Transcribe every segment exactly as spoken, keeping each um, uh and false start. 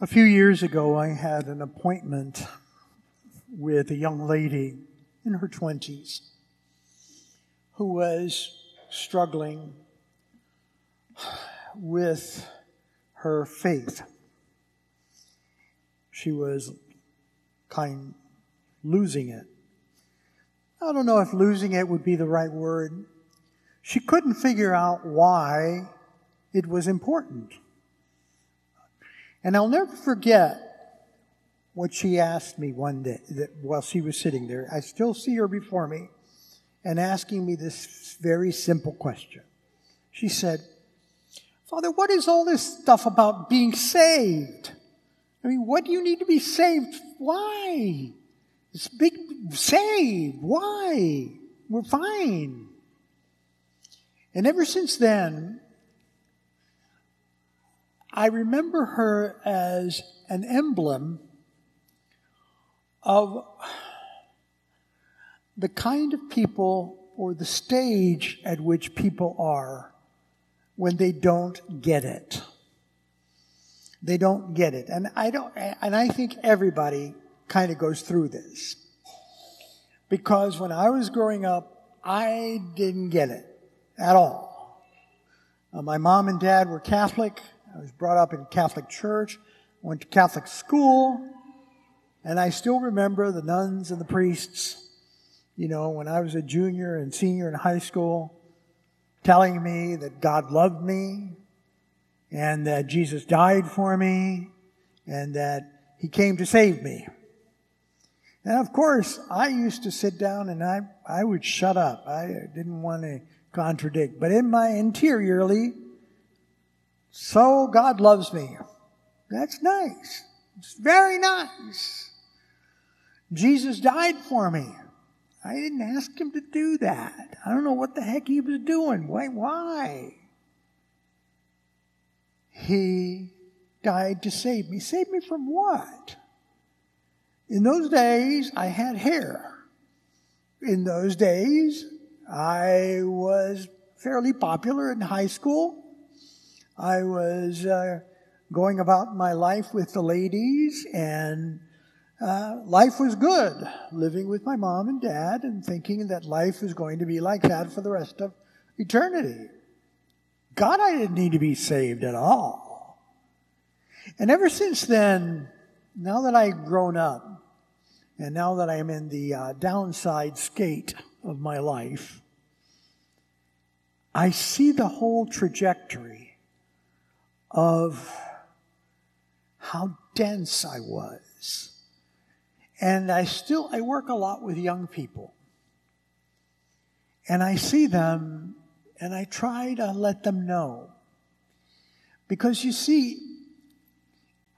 A few years ago, I had an appointment with a young lady in her twenties who was struggling with her faith. She was kind of losing it. I don't know if losing it would be the right word. She couldn't figure out why it was important. And I'll never forget what she asked me one day that while she was sitting there. I still see her before me and asking me this very simple question. She said, "Father, what is all this stuff about being saved? I mean, what do you need to be saved? Why? It's big, saved. Why? We're fine." And ever since then, I remember her as an emblem of the kind of people or the stage at which people are when they don't get it. They don't get it. And I don't and I think everybody kind of goes through this. Because when I was growing up, I didn't get it at all. Uh, my mom and dad were Catholic. I was brought up in Catholic church, went to Catholic school, and I still remember the nuns and the priests, you know, when I was a junior and senior in high school, telling me that God loved me, and that Jesus died for me, and that He came to save me. And of course, I used to sit down and I, I would shut up. I didn't want to contradict, but in my interiorly, so God loves me. That's nice. It's very nice. Jesus died for me. I didn't ask Him to do that. I don't know what the heck He was doing. Why? Why? He died to save me. Save me from what? In those days, I had hair. In those days, I was fairly popular in high school. I was uh, going about my life with the ladies, and uh, life was good, living with my mom and dad and thinking that life was going to be like that for the rest of eternity. God, I didn't need to be saved at all. And ever since then, now that I've grown up, and now that I'm in the uh, downside skate of my life, I see the whole trajectory of how dense I was. And I still, I work a lot with young people. And I see them, and I try to let them know. Because you see,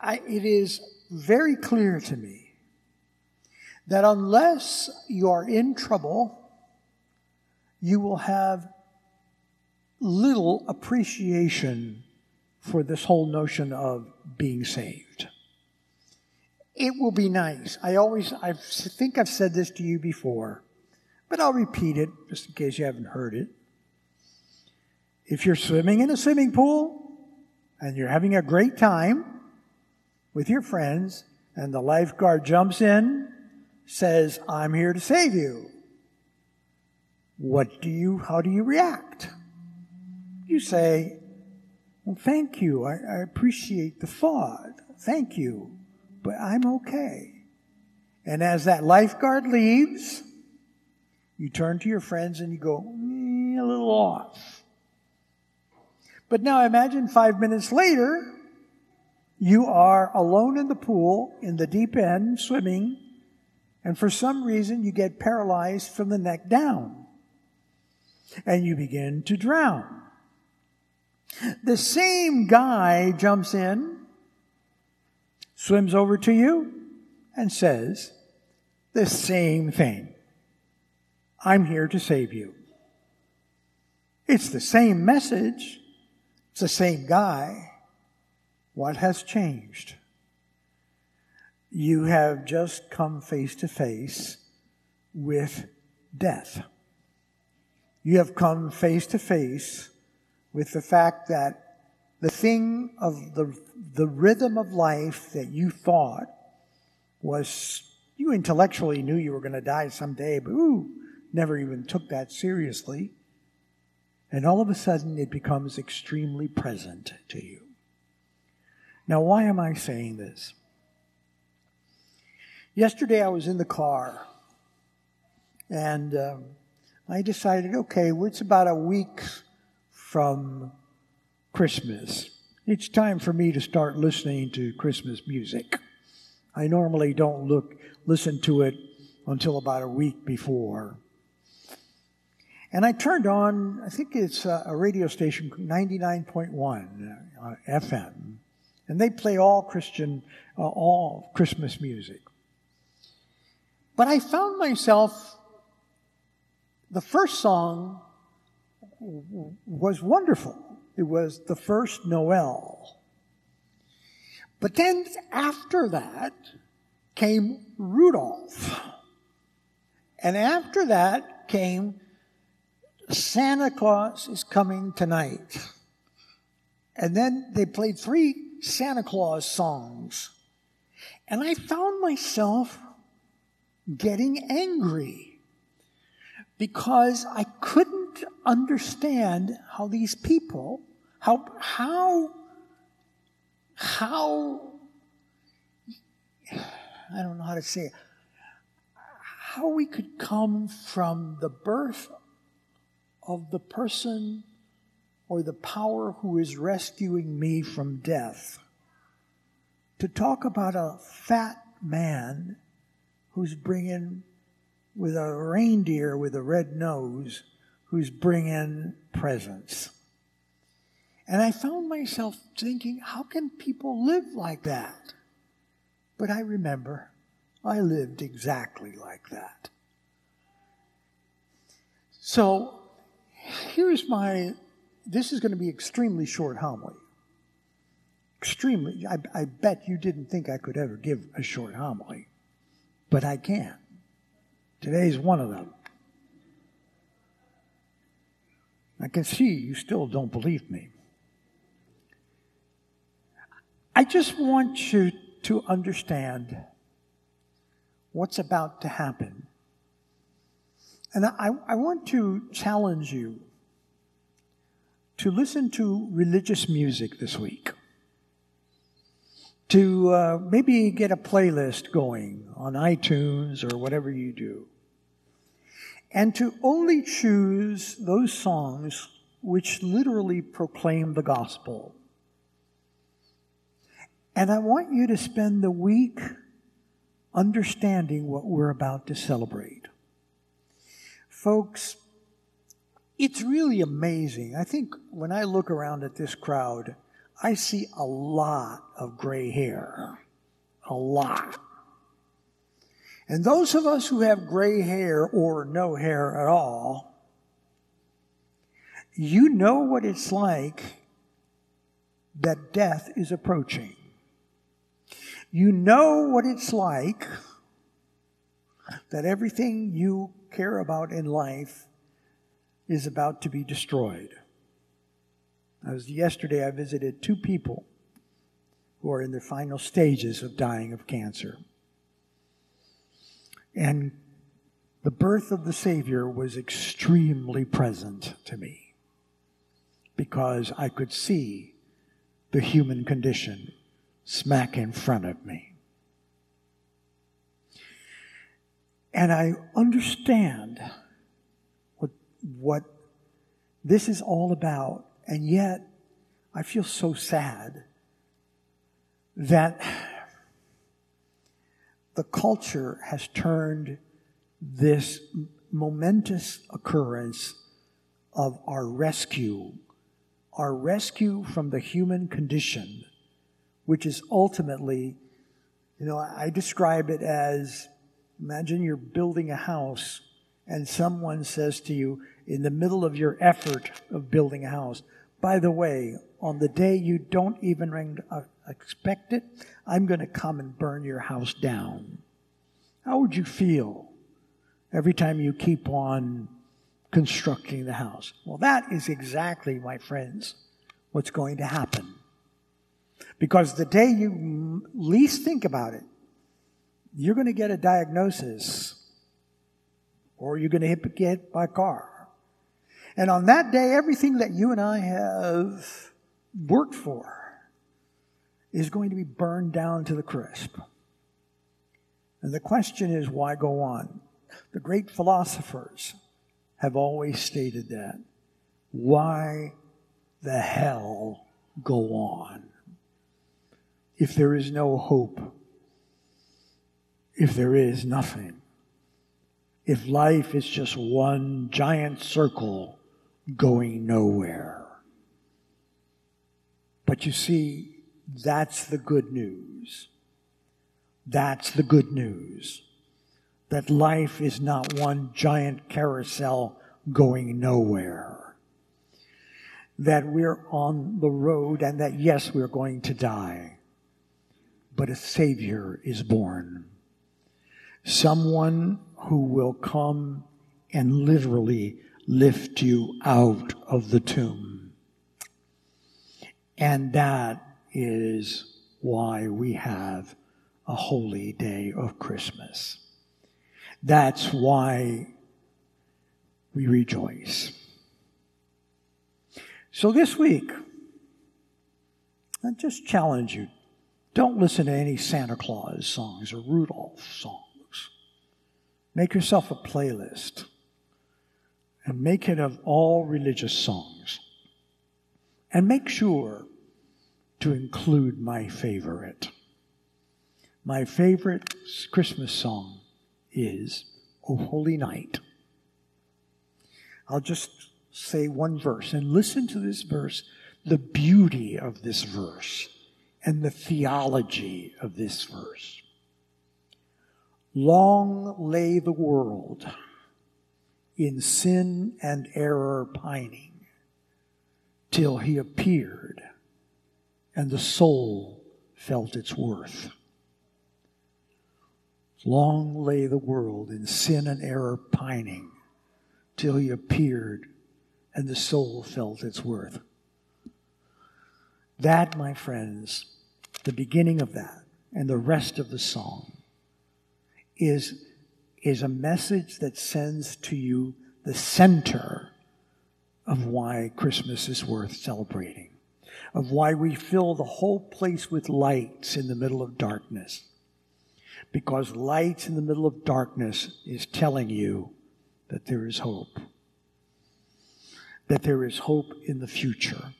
I, it is very clear to me that unless you are in trouble, you will have little appreciation for this whole notion of being saved. It will be nice. I always, I think I've said this to you before, but I'll repeat it just in case you haven't heard it. If you're swimming in a swimming pool and you're having a great time with your friends and the lifeguard jumps in, says, "I'm here to save you," what do you, how do you react? You say, "Well, thank you. I, I appreciate the thought. Thank you. But I'm okay." And as that lifeguard leaves, you turn to your friends and you go, mm, a little off. But now imagine five minutes later, you are alone in the pool, in the deep end, swimming, and for some reason you get paralyzed from the neck down. And you begin to drown. The same guy jumps in, swims over to you, and says the same thing. "I'm here to save you." It's the same message. It's the same guy. What has changed? You have just come face to face with death. You have come face to face with the fact that the thing of the the rhythm of life that you thought was, you intellectually knew you were going to die someday, but ooh, never even took that seriously. And all of a sudden, it becomes extremely present to you. Now, why am I saying this? Yesterday, I was in the car, and um, I decided, okay, well, it's about a week from Christmas. It's time for me to start listening to Christmas music. I normally don't look listen to it until about a week before. And I turned on, I think it's a radio station, ninety-nine point one F M, and they play all Christian, uh, all Christmas music. But I found myself, the first song was wonderful. It was The First Noel. But then after that came Rudolph. And after that came Santa Claus Is Coming Tonight. And then they played three Santa Claus songs. And I found myself getting angry because I couldn't understand how these people, how, how, how, I don't know how to say it, how we could come from the birth of of the person or the power who is rescuing me from death, to talk about a fat man who's bringing, with a reindeer with a red nose, who's bringing presents. And I found myself thinking, how can people live like that? But I remember, I lived exactly like that. So, here's my, this is going to be extremely short homily. Extremely, I, I bet you didn't think I could ever give a short homily, but I can. Today's one of them. I can see you still don't believe me. I just want you to understand what's about to happen. And I, I want to challenge you to listen to religious music this week, to uh, maybe get a playlist going on iTunes or whatever you do, and to only choose those songs which literally proclaim the gospel. And I want you to spend the week understanding what we're about to celebrate. Folks, it's really amazing. I think when I look around at this crowd, I see a lot of gray hair. A lot. And those of us who have gray hair or no hair at all, you know what it's like that death is approaching. You know what it's like that everything you care about in life is about to be destroyed. I was, yesterday I visited two people who are in the final stages of dying of cancer. And the birth of the Savior was extremely present to me because I could see the human condition smack in front of me. And I understand what, what this is all about, and yet I feel so sad that the culture has turned this momentous occurrence of our rescue, our rescue from the human condition, which is ultimately, you know, I describe it as, imagine you're building a house and someone says to you in the middle of your effort of building a house, by the way, on the day you don't even expect it, I'm going to come and burn your house down. How would you feel every time you keep on constructing the house? Well, that is exactly, my friends, what's going to happen. Because the day you least think about it, you're going to get a diagnosis or you're going to get hit by a car. And on that day, everything that you and I have worked for is going to be burned down to the crisp. And the question is, why go on? The great philosophers have always stated that. Why the hell go on? If there is no hope, if there is nothing, if life is just one giant circle going nowhere. But you see, that's the good news. That's the good news. That life is not one giant carousel going nowhere. That we're on the road and that, yes, we're going to die. But a Savior is born. Someone who will come and literally lift you out of the tomb. And that is why we have a holy day of Christmas. That's why we rejoice. So this week, I just challenge you, don't listen to any Santa Claus songs or Rudolph songs. Make yourself a playlist and make it of all religious songs. And make sure to include my favorite. My favorite Christmas song is O Holy Night. I'll just say one verse and listen to this verse, the beauty of this verse and the theology of this verse. Long lay the world in sin and error pining, till he appeared and the soul felt its worth. Long lay the world in sin and error pining, till he appeared and the soul felt its worth. That, my friends, the beginning of that and the rest of the song is, is a message that sends to you the center of why Christmas is worth celebrating, of why we fill the whole place with lights in the middle of darkness. Because lights in the middle of darkness is telling you that there is hope. That there is hope in the future.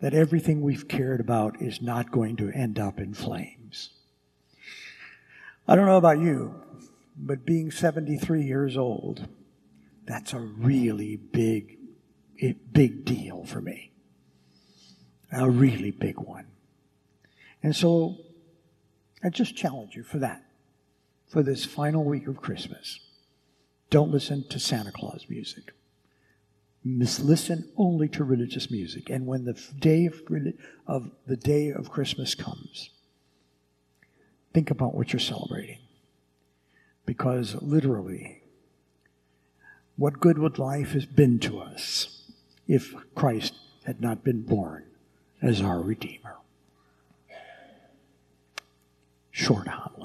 That everything we've cared about is not going to end up in flames. I don't know about you, but being seventy-three years old, that's a really big, big deal for me. A really big one. And so I just challenge you for that. For this final week of Christmas, don't listen to Santa Claus music. Listen only to religious music. And when the day of, of the day of Christmas comes, think about what you're celebrating. Because literally, what good would life have been to us if Christ had not been born as our Redeemer? Short homily.